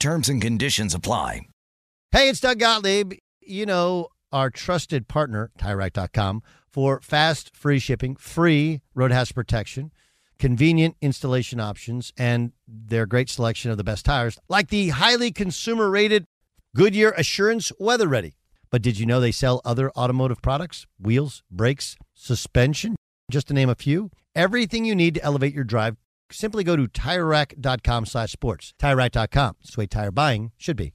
Terms and conditions apply. Hey, it's Doug Gottlieb. You know our trusted partner, TireRack.com, for fast, free shipping, free roadhouse protection, convenient installation options, and their great selection of the best tires, like the highly consumer-rated Goodyear Assurance Weather Ready. But did you know they sell other automotive products? Wheels, brakes, suspension, just to name a few. Everything you need to elevate your drive. Simply go to TireRack.com/sports. TireRack.com. It's the way tire buying should be.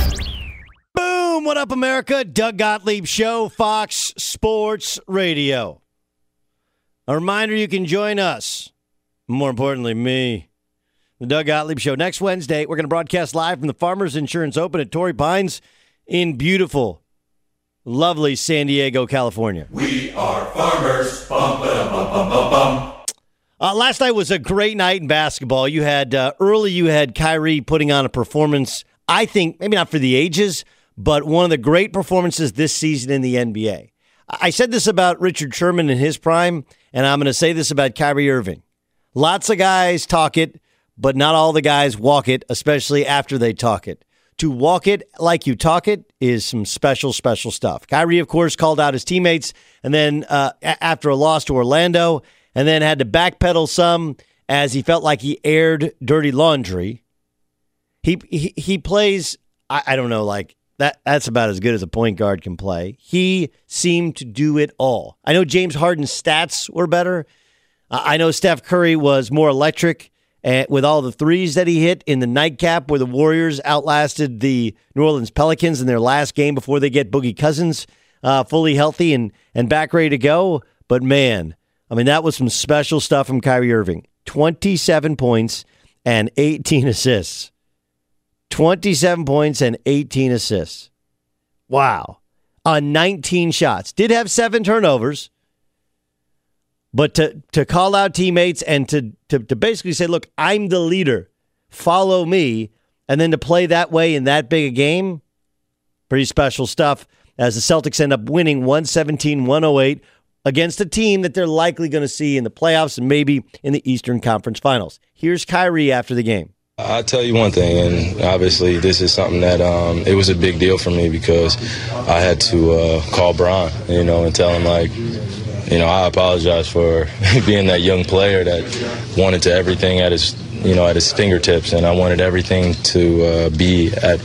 What up, America? Doug Gottlieb Show, Fox Sports Radio. A reminder, you can join us, more importantly, me, the Doug Gottlieb Show. Next Wednesday, we're going to broadcast live from the Farmers Insurance Open at Torrey Pines in beautiful, lovely San Diego, California. We are farmers. Bum, ba-dum, bum, bum, bum, bum. Last night was a great night in basketball. You had early, you had Kyrie putting on a performance, I think, maybe not for the ages, but one of the great performances this season in the NBA. I said this about Richard Sherman in his prime, and I'm going to say this about Kyrie Irving. Lots of guys talk it, but not all the guys walk it, especially after they talk it. To walk it like you talk it is some special, special stuff. Kyrie, of course, called out his teammates, and then after a loss to Orlando, and then had to backpedal some as he felt like he aired dirty laundry. He plays, I don't know, like, That's about as good as a point guard can play. He seemed to do it all. I know James Harden's stats were better. I know Steph Curry was more electric with all the threes that he hit in the nightcap where the Warriors outlasted the New Orleans Pelicans in their last game before they get Boogie Cousins fully healthy and back ready to go. But, man, I mean, that was some special stuff from Kyrie Irving. 27 points and 18 assists. 27 points and 18 assists. Wow. on 19 shots. Did have 7 turnovers. But to call out teammates and to basically say, look, I'm the leader. Follow me. And then to play that way in that big a game, pretty special stuff, as the Celtics end up winning 117-108 against a team that they're likely going to see in the playoffs and maybe in the Eastern Conference Finals. Here's Kyrie after the game. I'll tell you one thing, and obviously this is something that it was a big deal for me because I had to call Bron, you know, and tell him, like, you know, I apologize for being that young player that wanted to everything at his, you know, at his fingertips, and I wanted everything to be at,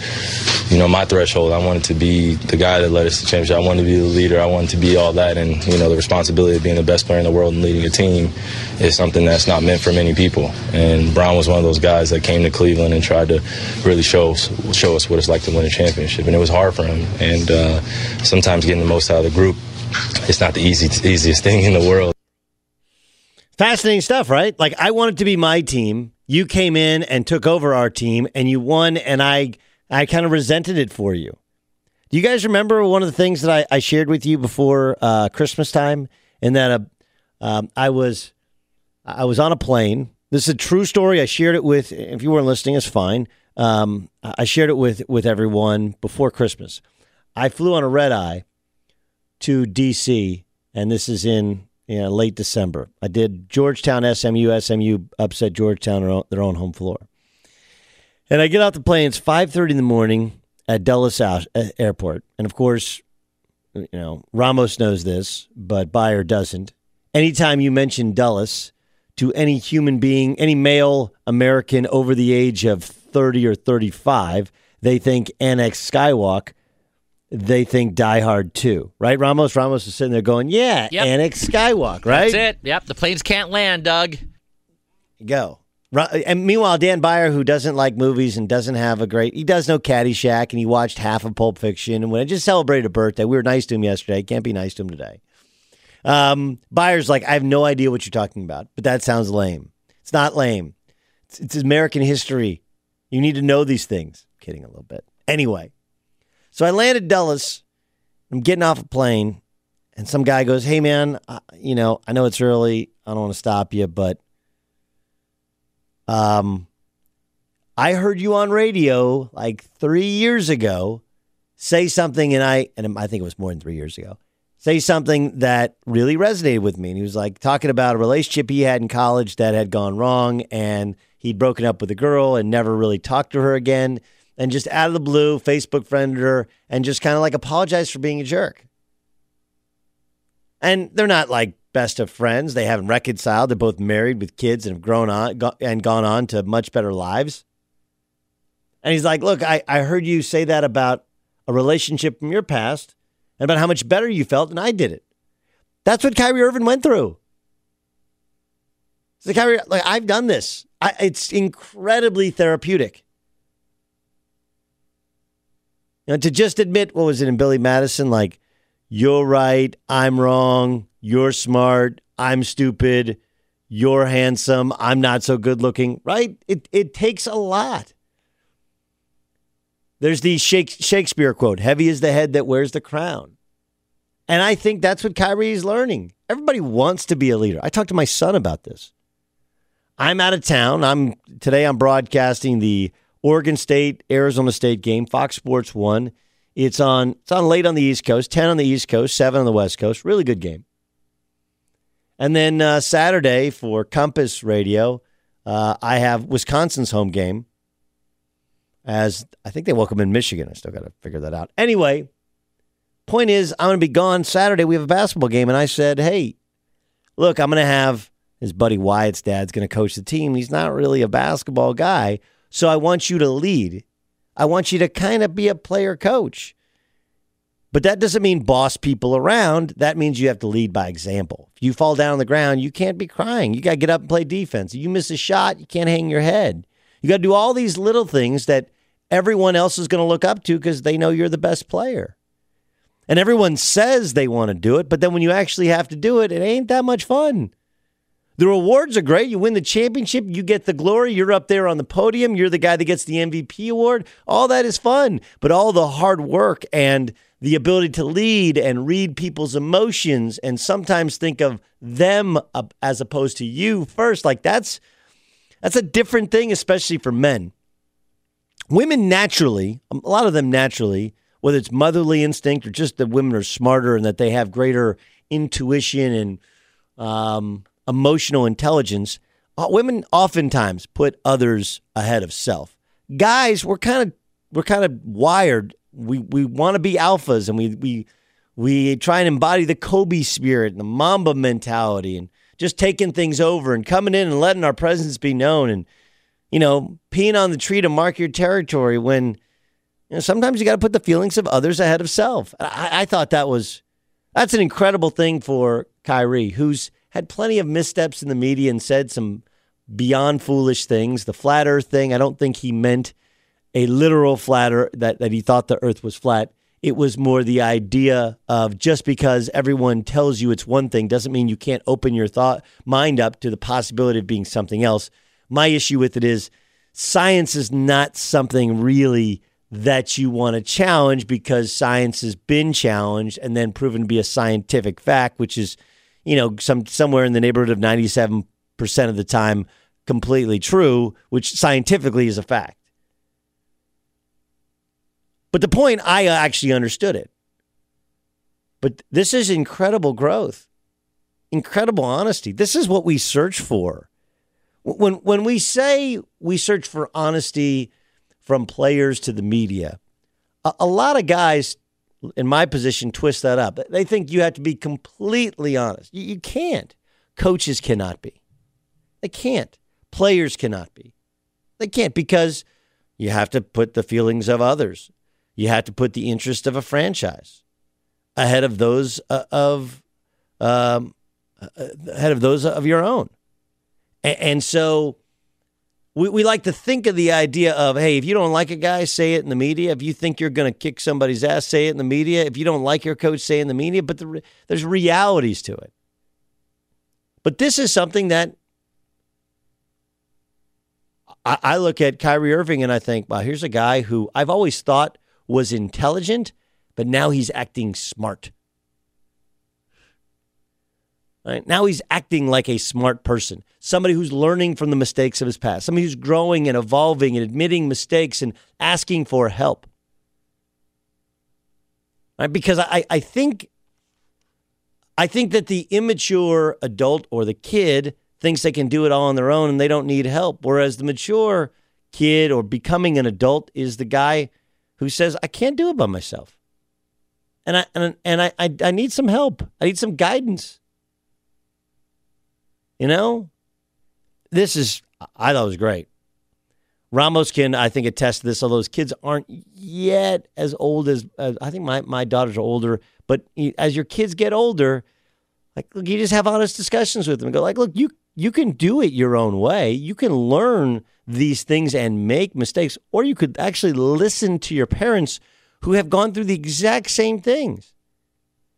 you know, my threshold. I wanted to be the guy that led us to the championship. I wanted to be the leader. I wanted to be all that, and, you know, the responsibility of being the best player in the world and leading a team is something that's not meant for many people. And Bron was one of those guys that came to Cleveland and tried to really show us what it's like to win a championship, and it was hard for him. And sometimes getting the most out of the group, it's not the easiest thing in the world. Fascinating stuff, right? Like, I want it to be my team. You came in and took over our team, and you won, and I kind of resented it for you. Do you guys remember one of the things that I shared with you before Christmas time? And that I was on a plane. This is a true story. I shared it with, if you weren't listening, it's fine. I shared it with everyone before Christmas. I flew on a red eye to D.C., and this is in late December. I did Georgetown, SMU. SMU upset Georgetown on their own home floor. And I get off the plane. It's 5:30 in the morning at Dulles Airport. And, of course, you know, Ramos knows this, but Buyer doesn't. Anytime you mention Dulles to any human being, any male American over the age of 30 or 35, they think Annex Skywalk. They think Die Hard 2, right? Ramos is sitting there going, yeah, yep. Annex Skywalk, right? That's it. Yep, the planes can't land, Doug. Go. And meanwhile, Dan Byer, who doesn't like movies and doesn't have a great... He does know Caddyshack, and he watched half of Pulp Fiction. And when I just celebrated a birthday, we were nice to him yesterday. Can't be nice to him today. Byer's like, I have no idea what you're talking about, but that sounds lame. It's not lame. It's American history. You need to know these things. I'm kidding a little bit. Anyway. So I landed Dulles. I'm getting off a plane, and some guy goes, hey, man, I know it's early. I don't want to stop you, but I heard you on radio like 3 years ago say something, and I think it was more than 3 years ago, say something that really resonated with me. And he was like talking about a relationship he had in college that had gone wrong, and he'd broken up with a girl and never really talked to her again. And just out of the blue, Facebook friended her and just kind of like apologized for being a jerk. And they're not like best of friends. They haven't reconciled. They're both married with kids and have grown on and gone on to much better lives. And he's like, look, I heard you say that about a relationship from your past and about how much better you felt than I did it. That's what Kyrie Irving went through. So Kyrie, like, I've done this. It's incredibly therapeutic. You know, to just admit, what was it in Billy Madison? Like, you're right, I'm wrong, you're smart, I'm stupid, you're handsome, I'm not so good looking, right? It takes a lot. There's the Shakespeare quote, heavy is the head that wears the crown. And I think that's what Kyrie is learning. Everybody wants to be a leader. I talked to my son about this. I'm out of town. Today I'm broadcasting the Oregon State, Arizona State game, Fox Sports 1. It's on late on the East Coast, 10 on the East Coast, 7 on the West Coast. Really good game. And then Saturday for Compass Radio, I have Wisconsin's home game. As I think they welcome in Michigan. I still got to figure that out. Anyway, point is, I'm going to be gone Saturday. We have a basketball game. And I said, hey, look, I'm going to have his buddy Wyatt's dad's going to coach the team. He's not really a basketball guy. So I want you to lead. I want you to kind of be a player coach. But that doesn't mean boss people around. That means you have to lead by example. If you fall down on the ground, you can't be crying. You got to get up and play defense. If you miss a shot, you can't hang your head. You got to do all these little things that everyone else is going to look up to because they know you're the best player. And everyone says they want to do it, but then when you actually have to do it, it ain't that much fun. The rewards are great. You win the championship. You get the glory. You're up there on the podium. You're the guy that gets the MVP award. All that is fun. But all the hard work and the ability to lead and read people's emotions and sometimes think of them as opposed to you first. Like that's a different thing, especially for men. Women naturally, a lot of them naturally, whether it's motherly instinct or just that women are smarter and that they have greater intuition and emotional intelligence, women oftentimes put others ahead of self. Guys, we're kind of wired. We want to be alphas, and we try and embody the Kobe spirit and the Mamba mentality, and just taking things over and coming in and letting our presence be known, and peeing on the tree to mark your territory. When sometimes you got to put the feelings of others ahead of self. I thought that's an incredible thing for Kyrie, who's had plenty of missteps in the media and said some beyond foolish things. The flat earth thing, I don't think he meant a literal flat earth, that he thought the earth was flat. It was more the idea of just because everyone tells you it's one thing doesn't mean you can't open your mind up to the possibility of being something else. My issue with it is science is not something really that you want to challenge, because science has been challenged and then proven to be a scientific fact, which is somewhere in the neighborhood of 97% of the time completely true, which scientifically is a fact. But the point, I actually understood it. But this is incredible growth, incredible honesty. This is what we search for. When we say we search for honesty from players to the media, a lot of guys in my position twist that up. They think you have to be completely honest. You can't. Coaches cannot be. They can't. Players cannot be. They can't, because you have to put the feelings of others. You have to put the interest of a franchise ahead of those of your own. And so we like to think of the idea of, hey, if you don't like a guy, say it in the media. If you think you're going to kick somebody's ass, say it in the media. If you don't like your coach, say it in the media. But there's realities to it. But this is something that I look at Kyrie Irving and I think, wow, here's a guy who I've always thought was intelligent, but now he's acting smart. Right? Now he's acting like a smart person, somebody who's learning from the mistakes of his past, somebody who's growing and evolving and admitting mistakes and asking for help. Right? Because I think that the immature adult or the kid thinks they can do it all on their own and they don't need help, whereas the mature kid or becoming an adult is the guy who says, I can't do it by myself, and I need some help. I need some guidance. I thought it was great. Ramos can, I think, attest to this, although his kids aren't yet as old as I think my daughters are older, but as your kids get older, like, look, you just have honest discussions with them and go, like, look, you can do it your own way. You can learn these things and make mistakes, or you could actually listen to your parents who have gone through the exact same things.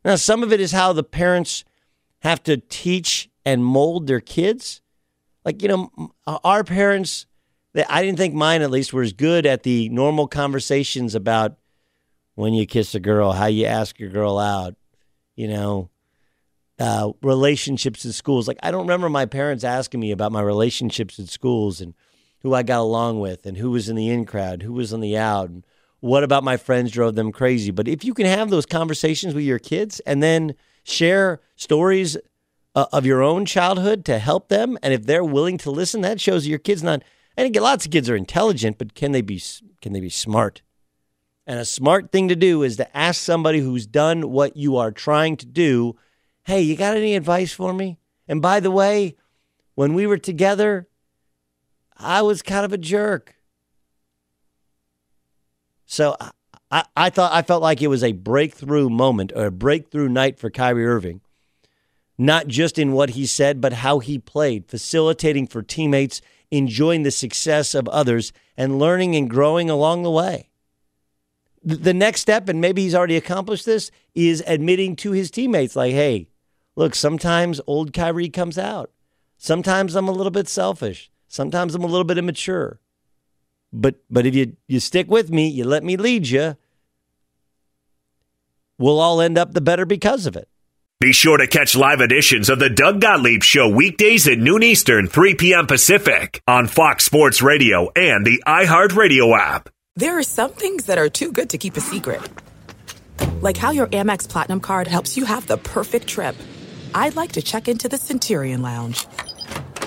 Now, some of it is how the parents have to teach and mold their kids. Like, our parents, I didn't think mine at least were as good at the normal conversations about when you kiss a girl, how you ask your girl out, relationships in schools. Like, I don't remember my parents asking me about my relationships in schools and who I got along with and who was in the in crowd, who was on the out, and what about my friends drove them crazy. But if you can have those conversations with your kids and then share stories of your own childhood to help them, and if they're willing to listen, that shows your kids not. And again, lots of kids are intelligent, but can they be smart? And a smart thing to do is to ask somebody who's done what you are trying to do. Hey, you got any advice for me? And by the way, when we were together, I was kind of a jerk. So I felt like it was a breakthrough moment or a breakthrough night for Kyrie Irving, not just in what he said, but how he played, facilitating for teammates, enjoying the success of others, and learning and growing along the way. The next step, and maybe he's already accomplished this, is admitting to his teammates, like, hey, look, sometimes old Kyrie comes out. Sometimes I'm a little bit selfish. Sometimes I'm a little bit immature. But if you stick with me, you let me lead you, we'll all end up the better because of it. Be sure to catch live editions of the Doug Gottlieb Show weekdays at noon Eastern, 3 p.m. Pacific on Fox Sports Radio and the iHeartRadio app. There are some things that are too good to keep a secret. Like how your Amex Platinum card helps you have the perfect trip. I'd like to check into the Centurion Lounge.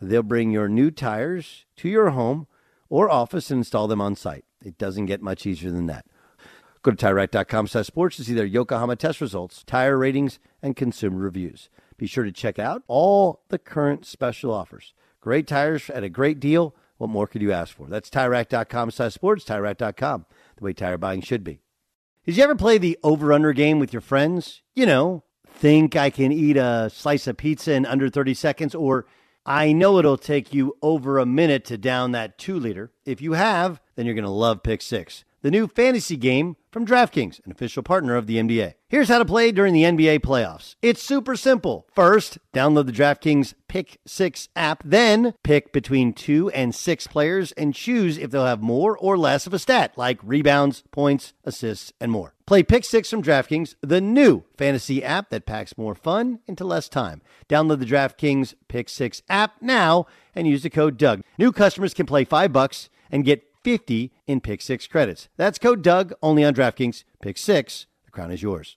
They'll bring your new tires to your home or office and install them on site. It doesn't get much easier than that. Go to TireRack.com/sports to see their Yokohama test results, tire ratings, and consumer reviews. Be sure to check out all the current special offers. Great tires at a great deal. What more could you ask for? That's TireRack.com/sports, TireRack.com, the way tire buying should be. Did you ever play the over-under game with your friends? You know, think I can eat a slice of pizza in under 30 seconds, or I know it'll take you over a minute to down that 2-liter. If you have, then you're going to love Pick Six, the new fantasy game from DraftKings, an official partner of the NBA. Here's how to play during the NBA playoffs. It's super simple. First, download the DraftKings Pick Six app, then pick between 2 and 6 players and choose if they'll have more or less of a stat, like rebounds, points, assists, and more. Play Pick Six from DraftKings, the new fantasy app that packs more fun into less time. Download the DraftKings Pick Six app now and use the code Doug. New customers can play $5 and get $50 in Pick Six credits. That's code Doug only on DraftKings. Pick Six, the crown is yours.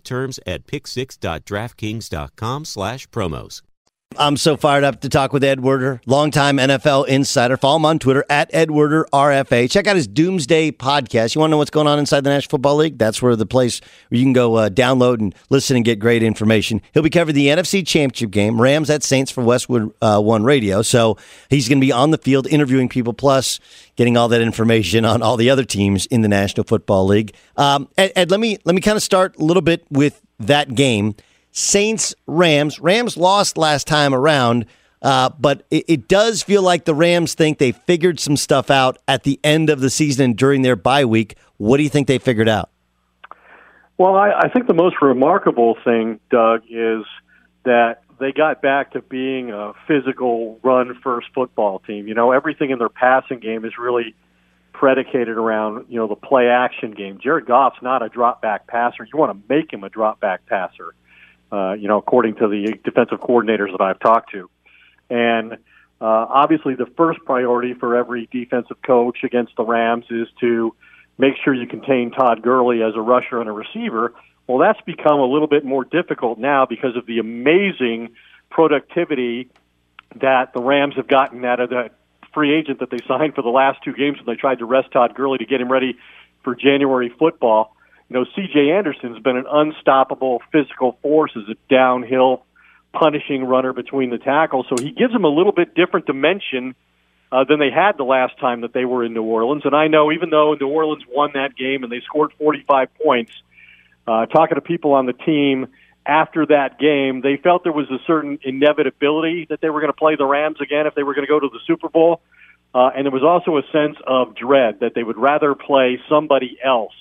terms at picksix.draftkings.com/promos. I'm so fired up to talk with Ed Werder, longtime NFL insider. Follow him on Twitter at Ed Werder RFA. Check out his Doomsday podcast. You want to know what's going on inside the National Football League? That's where the place where you can go download and listen and get great information. He'll be covering the NFC Championship game, Rams at Saints for Westwood One Radio. So he's going to be on the field interviewing people, plus getting all that information on all the other teams in the National Football League. Ed, let me kind of start a little bit with that game. Saints, Rams. Rams lost last time around. But it does feel like the Rams think they figured some stuff out at the end of the season and during their bye week. What do you think they figured out? Well, I think the most remarkable thing, Doug, is that they got back to being a physical, run-first football team. You know, everything in their passing game is really predicated around, you know, the play-action game. Jared Goff's not a drop-back passer. You want to make him a drop-back passer, you know, according to the defensive coordinators that I've talked to. And obviously the first priority for every defensive coach against the Rams is to make sure you contain Todd Gurley as a rusher and a receiver. Well, that's become a little bit more difficult now because of the amazing productivity that the Rams have gotten out of the free agent that they signed for the last two games when they tried to rest Todd Gurley to get him ready for January football. You know, C.J. Anderson's been an unstoppable physical force as a downhill punishing runner between the tackles, so he gives them a little bit different dimension than they had the last time that they were in New Orleans. And I know even though New Orleans won that game and they scored 45 points, talking to people on the team after that game, they felt there was a certain inevitability that they were going to play the Rams again if they were going to go to the Super Bowl. And there was also a sense of dread that they would rather play somebody else,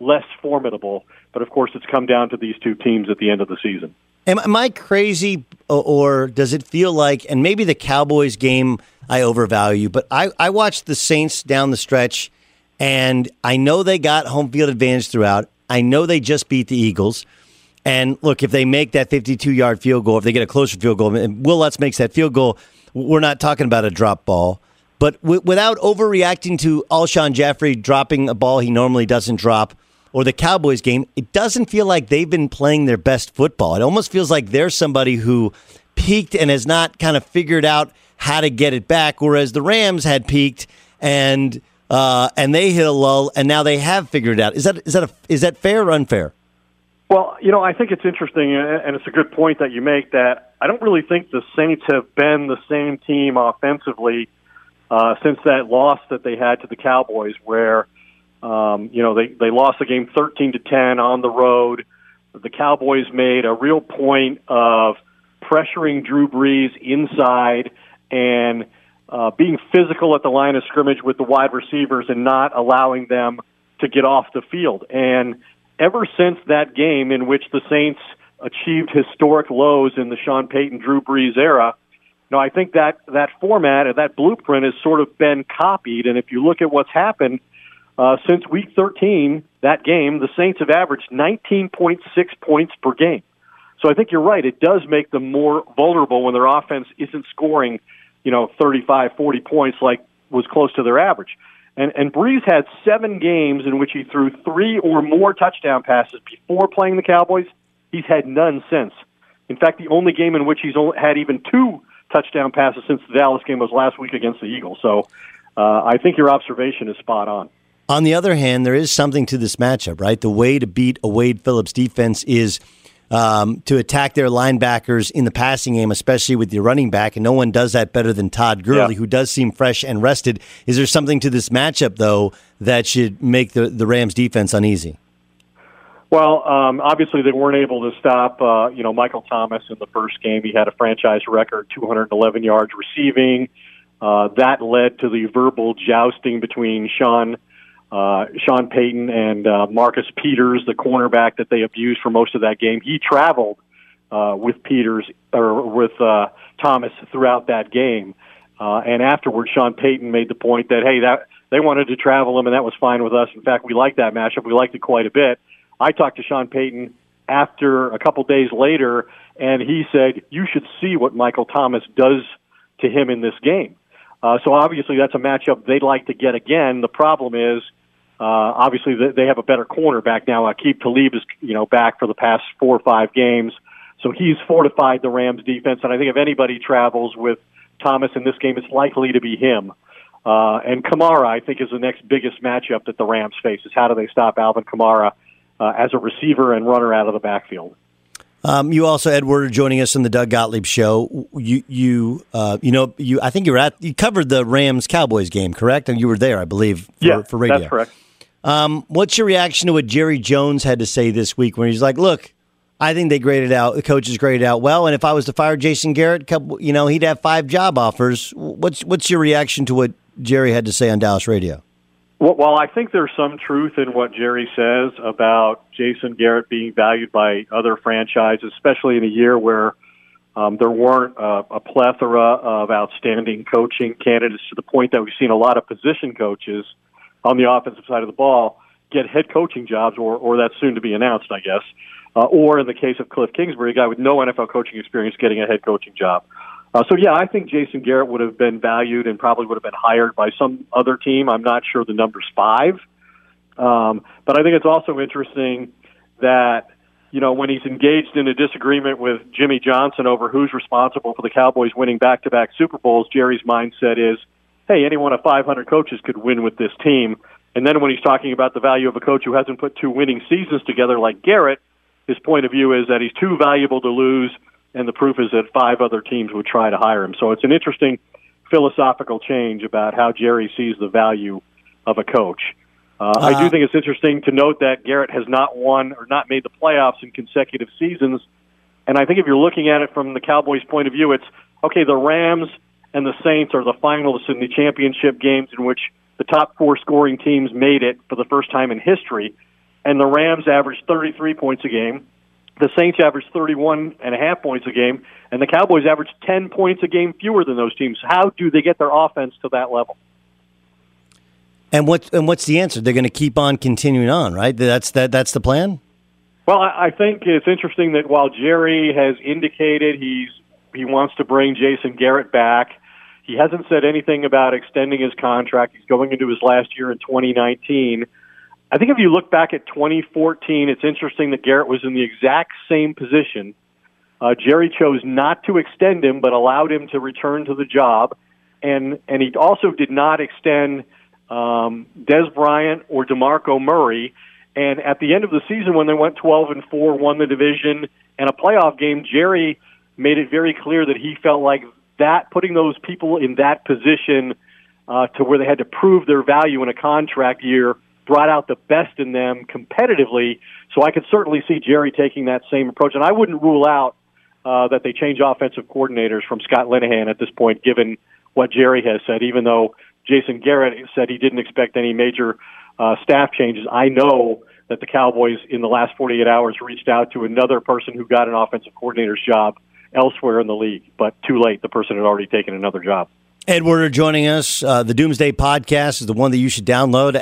less formidable. But, of course, it's come down to these two teams at the end of the season. Am I crazy, or does it feel like, and maybe the Cowboys game I overvalue, but I watched the Saints down the stretch, and I know they got home field advantage throughout. I know they just beat the Eagles. And look, if they make that 52-yard field goal, if they get a closer field goal, and Will Lutz makes that field goal, we're not talking about a drop ball. But without overreacting to Alshon Jeffrey dropping a ball he normally doesn't drop, or the Cowboys game, it doesn't feel like they've been playing their best football. It almost feels like they're somebody who peaked and has not kind of figured out how to get it back, whereas the Rams had peaked and they hit a lull, and now they have figured it out. Is that fair or unfair? Well, you know, I think it's interesting, and it's a good point that you make, that I don't really think the Saints have been the same team offensively since that loss that they had to the Cowboys, where you know, they lost the game 13-10 on the road. The Cowboys made a real point of pressuring Drew Brees inside and being physical at the line of scrimmage with the wide receivers and not allowing them to get off the field. And ever since that game in which the Saints achieved historic lows in the Sean Payton, Drew Brees era, you know, I think that format and that blueprint has sort of been copied. And if you look at what's happened, since Week 13, that game, the Saints have averaged 19.6 points per game. So I think you're right. It does make them more vulnerable when their offense isn't scoring, you know, 35, 40 points like was close to their average. And Brees had 7 games in which he threw 3 or more touchdown passes before playing the Cowboys. He's had none since. In fact, the only game in which he's only had even 2 touchdown passes since the Dallas game was last week against the Eagles. So I think your observation is spot on. On the other hand, there is something to this matchup, right? The way to beat a Wade Phillips defense is to attack their linebackers in the passing game, especially with your running back, and no one does that better than Todd Gurley, who does seem fresh and rested. Is there something to this matchup, though, that should make the Rams' defense uneasy? Well, obviously they weren't able to stop you know, Michael Thomas in the first game. He had a franchise record, 211 yards receiving. That led to the verbal jousting between Sean Payton and Marcus Peters, the cornerback that they abused for most of that game. He traveled with Thomas throughout that game, and afterwards, Sean Payton made the point that that they wanted to travel him, and that was fine with us. In fact, we liked that matchup; we liked it quite a bit. I talked to Sean Payton after a couple days later, and he said, "You should see what Michael Thomas does to him in this game." So obviously, that's a matchup they'd like to get again. The problem is, obviously, they have a better cornerback now. Aqib Talib is, you know, back for the past 4 or 5 games, so he's fortified the Rams' defense. And I think if anybody travels with Thomas in this game, it's likely to be him. And Kamara, I think, is the next biggest matchup that the Rams face. Is how do they stop Alvin Kamara as a receiver and runner out of the backfield? You also, Ed Werder, joining us on the Doug Gottlieb Show. You I think you covered the Rams Cowboys game, correct? And you were there, I believe, for radio. That's correct. What's your reaction to what Jerry Jones had to say this week when he's like, "Look, I think they graded out, the coaches graded out well. And if I was to fire Jason Garrett, he'd have 5 job offers. What's your reaction to what Jerry had to say on Dallas Radio? Well, I think there's some truth in what Jerry says about Jason Garrett being valued by other franchises, especially in a year where there weren't a plethora of outstanding coaching candidates, to the point that we've seen a lot of position coaches on the offensive side of the ball get head coaching jobs, or that's soon to be announced, I guess. Or in the case of Cliff Kingsbury, a guy with no NFL coaching experience getting a head coaching job. So, I think Jason Garrett would have been valued and probably would have been hired by some other team. I'm not sure the number's 5. But I think it's also interesting that, when he's engaged in a disagreement with Jimmy Johnson over who's responsible for the Cowboys winning back-to-back Super Bowls, Jerry's mindset is, hey, any one of 500 coaches could win with this team. And then when he's talking about the value of a coach who hasn't put 2 winning seasons together like Garrett, his point of view is that he's too valuable to lose, and the proof is that 5 other teams would try to hire him. So it's an interesting philosophical change about how Jerry sees the value of a coach. I do think it's interesting to note that Garrett has not won or not made the playoffs in consecutive seasons. And I think if you're looking at it from the Cowboys' point of view, it's, okay, the Rams and the Saints are the finalists in the championship games in which the top 4 scoring teams made it for the first time in history. And the Rams averaged 33 points a game. The Saints averaged 31.5 points a game, and the Cowboys averaged 10 points a game fewer than those teams. How do they get their offense to that level? And what's the answer? They're going to keep on continuing on, right? That's the plan? Well, I think it's interesting that while Jerry has indicated he wants to bring Jason Garrett back, he hasn't said anything about extending his contract. He's going into his last year in 2019. I think if you look back at 2014, it's interesting that Garrett was in the exact same position. Jerry chose not to extend him, but allowed him to return to the job. And he also did not extend Des Bryant or DeMarco Murray. And at the end of the season, when they went 12-4, won the division, and a playoff game, Jerry made it very clear that he felt like that putting those people in that position to where they had to prove their value in a contract year brought out the best in them competitively, so I could certainly see Jerry taking that same approach. And I wouldn't rule out that they change offensive coordinators from Scott Linehan at this point, given what Jerry has said, even though Jason Garrett said he didn't expect any major staff changes. I know that the Cowboys in the last 48 hours reached out to another person who got an offensive coordinator's job elsewhere in the league, but too late. The person had already taken another job. Ed Werder joining us. The Doomsday Podcast is the one that you should download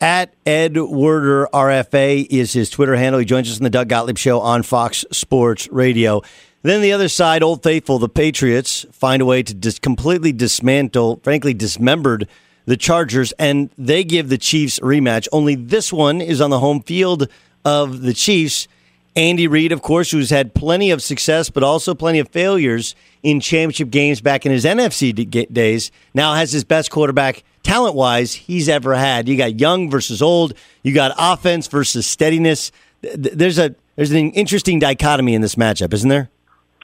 At Ed Werder RFA is his Twitter handle. He joins us on the Doug Gottlieb Show on Fox Sports Radio. Then the other side, Old Faithful, the Patriots, find a way to completely dismantle, frankly dismembered, the Chargers, and they give the Chiefs a rematch. Only this one is on the home field of the Chiefs. Andy Reid, of course, who's had plenty of success but also plenty of failures in championship games back in his NFC days, now has his best quarterback talent-wise he's ever had. You got young versus old. You got offense versus steadiness. There's an interesting dichotomy in this matchup, isn't there?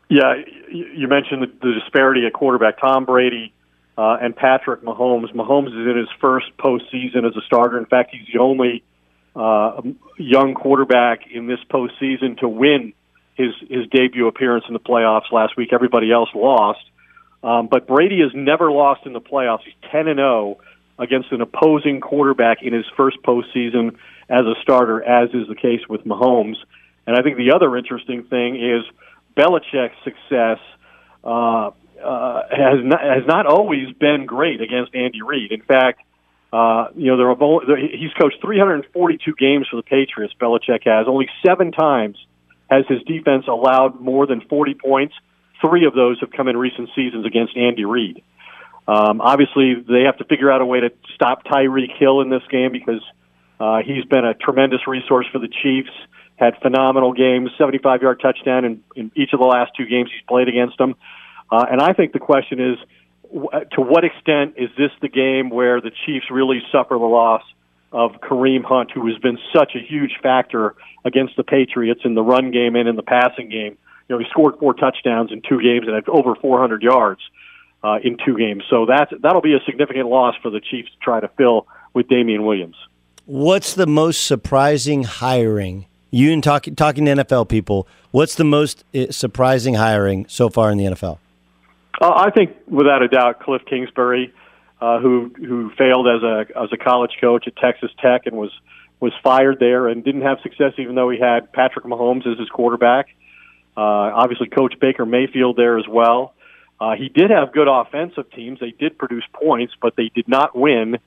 Yeah, you mentioned the disparity at quarterback. Tom Brady and Patrick Mahomes. Mahomes is in his first postseason as a starter. In fact, he's the only young quarterback in this postseason to win his debut appearance in the playoffs last week. Everybody else lost. But Brady has never lost in the playoffs. He's 10-0 against an opposing quarterback in his first postseason as a starter, as is the case with Mahomes. And I think the other interesting thing is Belichick's success has not always been great against Andy Reid. In fact, he's coached 342 games for the Patriots. Belichick has only 7 times has his defense allowed more than 40 points. 3 of those have come in recent seasons against Andy Reid. Obviously, they have to figure out a way to stop Tyreek Hill in this game because he's been a tremendous resource for the Chiefs, had phenomenal games, 75-yard touchdown in each of the last 2 games he's played against them. And I think the question is, to what extent is this the game where the Chiefs really suffer the loss of Kareem Hunt, who has been such a huge factor against the Patriots in the run game and in the passing game? He scored 4 touchdowns in 2 games and had over 400 yards in 2 games. So that'll be a significant loss for the Chiefs to try to fill with Damian Williams. What's the most surprising hiring you and talking to NFL people, what's the most surprising hiring so far in the NFL? I think, without a doubt, Cliff Kingsbury, who failed as a college coach at Texas Tech and was fired there and didn't have success, even though he had Patrick Mahomes as his quarterback. Obviously, Coach Baker Mayfield there as well. He did have good offensive teams. They did produce points, but they did not win.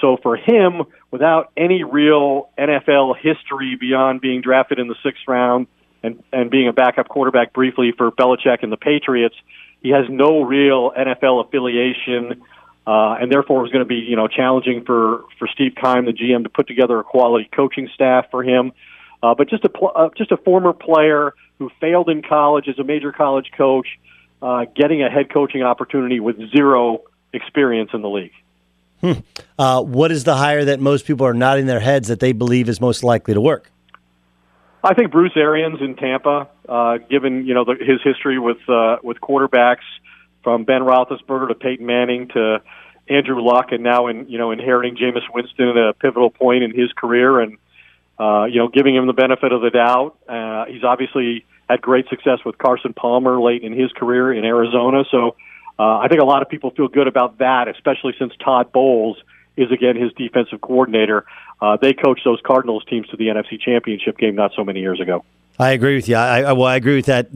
So for him, without any real NFL history beyond being drafted in the sixth round and being a backup quarterback briefly for Belichick and the Patriots, he has no real NFL affiliation, and therefore it was going to be challenging for Steve Keim, the GM, to put together a quality coaching staff for him. But just a former player who failed in college as a major college coach, getting a head coaching opportunity with zero experience in the league. What is the hire that most people are nodding their heads that they believe is most likely to work? I think Bruce Arians in Tampa, given his history with quarterbacks from Ben Roethlisberger to Peyton Manning to Andrew Luck, and now inheriting Jameis Winston at a pivotal point in his career, and giving him the benefit of the doubt. He's obviously had great success with Carson Palmer late in his career in Arizona, so. I think a lot of people feel good about that, especially since Todd Bowles is, again, his defensive coordinator. They coached those Cardinals teams to the NFC Championship game not so many years ago. I agree with you. I agree with that.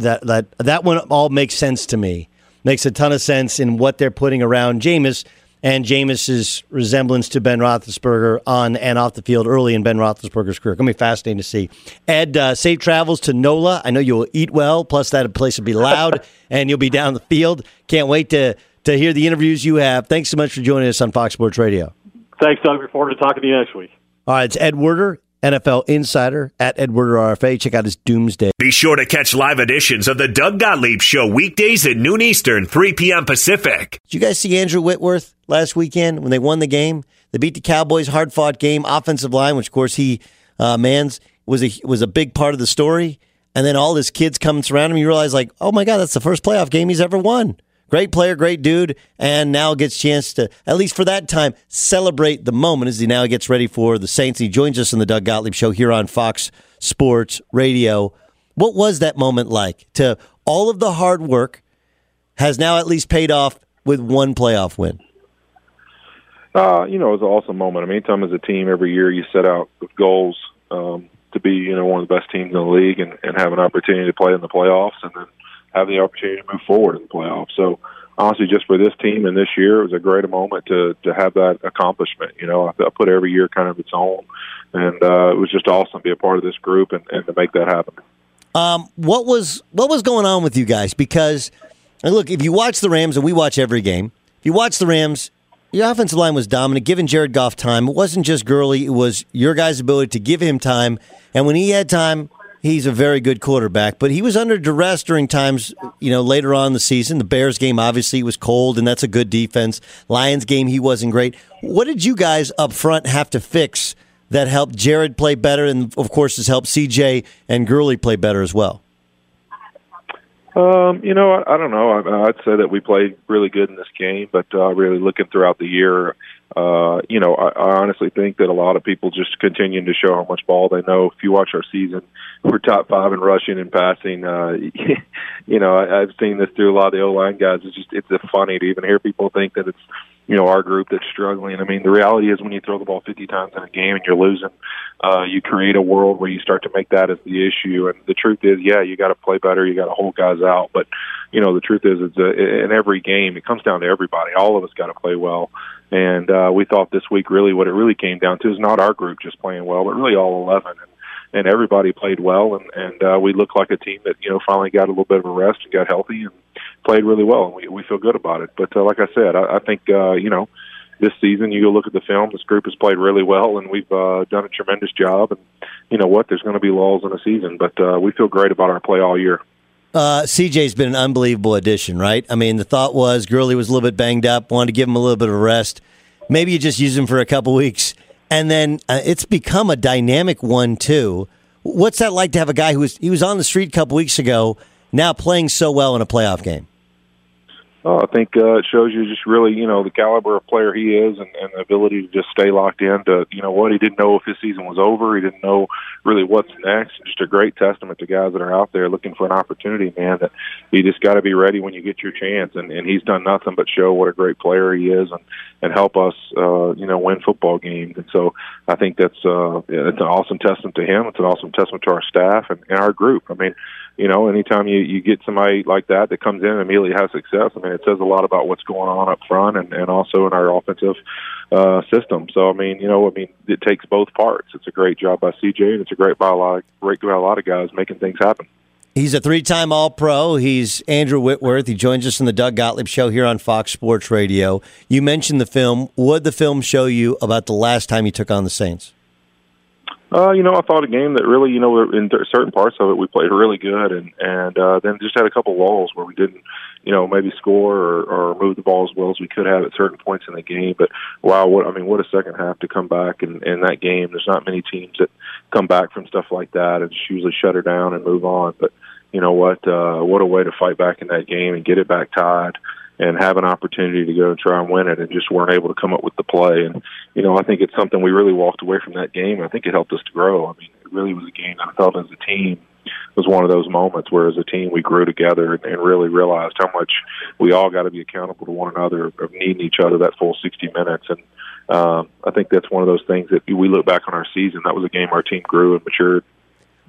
That one all makes sense to me. Makes a ton of sense in what they're putting around Jameis and Jameis's resemblance to Ben Roethlisberger on and off the field early in Ben Roethlisberger's career. It's going to be fascinating to see. Ed, safe travels to NOLA. I know you will eat well, plus that place will be loud, and you'll be down the field. Can't wait to hear the interviews you have. Thanks so much for joining us on Fox Sports Radio. Thanks, Doug. Look forward to talking to you next week. All right, it's Ed Werder, NFL Insider, at Ed Werder RFA. Check out his Doomsday. Be sure to catch live editions of the Doug Gottlieb Show weekdays at noon Eastern, 3 p.m. Pacific. Did you guys see Andrew Whitworth last weekend when they won the game? They beat the Cowboys, hard-fought game, offensive line, which, of course, he mans, was a big part of the story. And then all his kids come and surround him. You realize, like, oh, my God, that's the first playoff game he's ever won. Great player, great dude, and now gets a chance to, at least for that time, celebrate the moment as he now gets ready for the Saints. He joins us on the Doug Gottlieb Show here on Fox Sports Radio. What was that moment like? To all of the hard work has now at least paid off with one playoff win. It was an awesome moment. I mean, anytime as a team, every year you set out with goals to be, one of the best teams in the league and have an opportunity to play in the playoffs and then have the opportunity to move forward in the playoffs. So, honestly, just for this team and this year, it was a great moment to have that accomplishment. I put every year kind of its own, and it was just awesome to be a part of this group and to make that happen. What was going on with you guys? Because, look, if you watch the Rams, and we watch every game, if you watch the Rams, your offensive line was dominant, giving Jared Goff time. It wasn't just Gurley. It was your guys' ability to give him time. And when he had time, he's a very good quarterback, but he was under duress during times, later on in the season. The Bears game, obviously, was cold, and that's a good defense. Lions game, he wasn't great. What did you guys up front have to fix that helped Jared play better and, of course, has helped CJ and Gurley play better as well? I don't know. I'd say that we played really good in this game, but really looking throughout the year, I honestly think that a lot of people just continuing to show how much ball they know. If you watch our season, we're top five in rushing and passing. I've seen this through a lot of the O-line guys. It's funny to even hear people think that it's, our group that's struggling. I mean, the reality is when you throw the ball 50 times in a game and you're losing, you create a world where you start to make that as the issue. And the truth is, yeah, you got to play better. You got to hold guys out. But, the truth is in every game, it comes down to everybody. All of us got to play well. And we thought this week really what it really came down to is not our group just playing well, but really all 11. And everybody played well, and we looked like a team that, finally got a little bit of a rest and got healthy and played really well. And we feel good about it. But like I said, I think, this season you go look at the film, this group has played really well, and we've done a tremendous job. And you know what? There's going to be lulls in the season, but we feel great about our play all year. CJ's been an unbelievable addition, right? I mean, the thought was Gurley was a little bit banged up, wanted to give him a little bit of rest. Maybe you just use him for a couple weeks. And then it's become a dynamic one, too. What's that like to have a guy who was on the street a couple weeks ago now playing so well in a playoff game? I think it shows you just really, the caliber of player he is and the ability to just stay locked in to, he didn't know if his season was over. He didn't know really what's next. Just a great testament to guys that are out there looking for an opportunity, man, that you just got to be ready when you get your chance. And he's done nothing but show what a great player he is and help us, win football games. And so I think that's an awesome testament to him. It's an awesome testament to our staff and our group. I mean, anytime you get somebody like that comes in and immediately has success, I mean, it says a lot about what's going on up front and also in our offensive system. So, it takes both parts. It's a great job by CJ, and it's a great by a lot of guys making things happen. He's a three-time All-Pro. He's Andrew Whitworth. He joins us on the Doug Gottlieb Show here on Fox Sports Radio. You mentioned the film. What did the film show you about the last time you took on the Saints? I thought a game that really, in certain parts of it, we played really good and then just had a couple lulls where we didn't, maybe score or move the ball as well as we could have at certain points in the game. But, wow, what a second half to come back in that game. There's not many teams that come back from stuff like that and just usually shut her down and move on. But you know what a way to fight back in that game and get it back tied and have an opportunity to go and try and win it and just weren't able to come up with the play. And, I think it's something we really walked away from that game. I think it helped us to grow. It really was a game that I felt as a team was one of those moments where as a team we grew together and really realized how much we all got to be accountable to one another of needing each other that full 60 minutes. And I think that's one of those things that we look back on our season. That was a game our team grew and matured.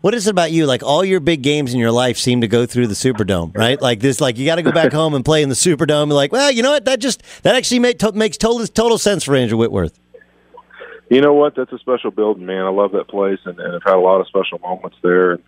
What is it about you? Like, all your big games in your life seem to go through the Superdome, right? Like this, like you got to go back home and play in the Superdome. Like, well, you know what? That actually makes total sense for Andrew Whitworth. You know what? That's a special building, man. I love that place, and I've had a lot of special moments there. And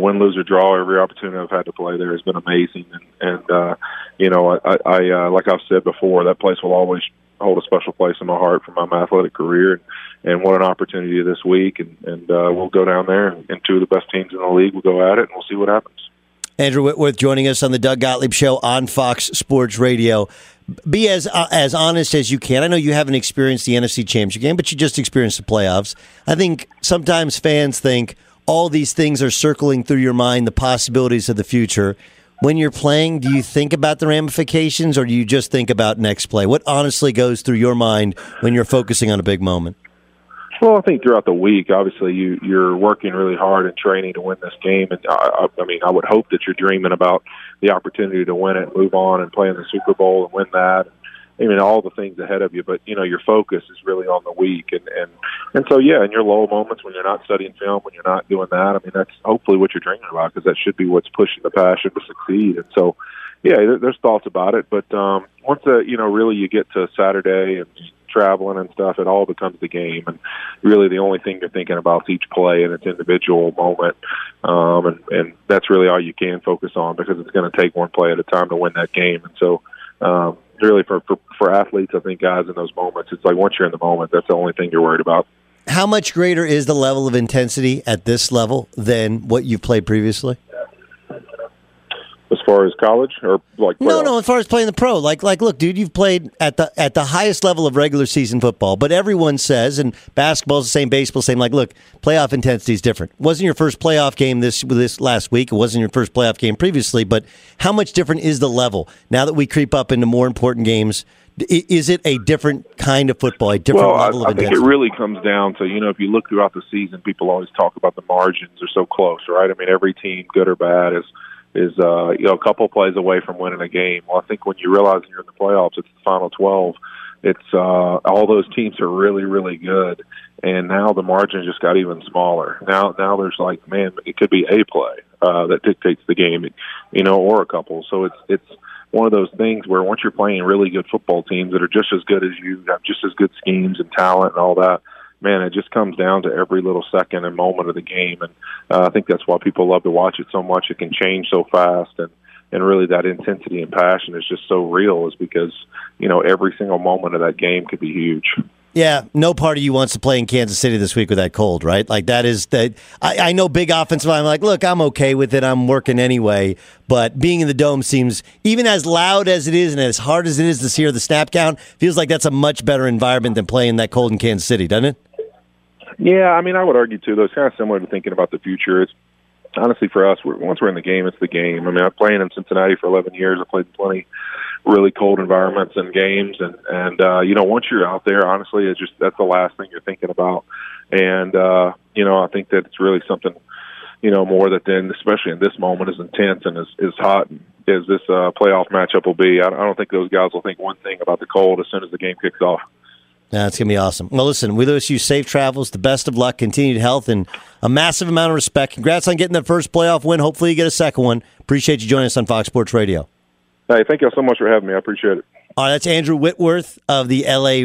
win, lose, or draw, every opportunity I've had to play there has been amazing. I like I've said before, that place will always hold a special place in my heart for my athletic career, and what an opportunity this week, and we'll go down there, and two of the best teams in the league will go at it, and we'll see what happens. Andrew Whitworth joining us on the Doug Gottlieb Show on Fox Sports Radio. Be as honest as you can. I know you haven't experienced the NFC Championship game, but you just experienced the playoffs. I think sometimes fans think all these things are circling through your mind, the possibilities of the future. When you're playing, do you think about the ramifications, or do you just think about next play? What honestly goes through your mind when you're focusing on a big moment? Well, I think throughout the week, obviously, you're working really hard and training to win this game. And, I would hope that you're dreaming about the opportunity to win it, move on, and play in the Super Bowl and win that. All the things ahead of you, but your focus is really on the week, and so in your low moments when you're not studying film, when you're not doing that, that's hopefully what you're dreaming about, because that should be what's pushing the passion to succeed. And so, there's thoughts about it, but once really you get to Saturday and traveling and stuff, it all becomes the game, and really the only thing you're thinking about is each play and its individual moment, and that's really all you can focus on, because it's going to take one play at a time to win that game, and so. Really, for athletes, I think, guys, in those moments, it's like once you're in the moment, that's the only thing you're worried about. How much greater is the level of intensity at this level than what you played previously? As far as college, or like no, as far as playing the pro, like look, dude, you've played at the highest level of regular season football, but everyone says, and basketball's the same, baseball's the same. Like, look, playoff intensity is different. It wasn't your first playoff game this last week. It wasn't your first playoff game previously. But how much different is the level now that we creep up into more important games? Is it a different kind of football, a different level of intensity? I think it really comes down to, if you look throughout the season, people always talk about the margins are so close, right? Every team, good or bad, is a couple plays away from winning a game. Well, I think when you realize you're in the playoffs, it's the final 12. It's all those teams are really, really good, and now the margin just got even smaller. Now there's like, man, it could be a play that dictates the game, or a couple. So it's one of those things where once you're playing really good football teams that are just as good as you, have just as good schemes and talent and all that. Man, it just comes down to every little second and moment of the game, and I think that's why people love to watch it so much. It can change so fast, and really that intensity and passion is just so real, is because, every single moment of that game could be huge. Yeah, no part of you wants to play in Kansas City this week with that cold, right? Like, that is that. I know big offensive line, I'm like, look, I'm okay with it. I'm working anyway. But being in the dome seems, even as loud as it is and as hard as it is to hear the snap count, feels like that's a much better environment than playing that cold in Kansas City, doesn't it? Yeah, I would argue, too, though, it's kind of similar to thinking about the future. It's honestly, for us, once we're in the game, it's the game. I mean, I've played in Cincinnati for 11 years. I've played in plenty really cold environments and games. And you know, once you're out there, honestly, it's just that's the last thing you're thinking about. And you know, I think that it's really something, you know, more that then, especially in this moment, as intense and as hot as this playoff matchup will be. I don't think those guys will think one thing about the cold as soon as the game kicks off. Yeah, it's going to be awesome. Well, listen, we wish you safe travels, the best of luck, continued health, and a massive amount of respect. Congrats on getting that first playoff win. Hopefully you get a second one. Appreciate you joining us on Fox Sports Radio. Hey, thank you all so much for having me. I appreciate it. All right, that's Andrew Whitworth of the L.A.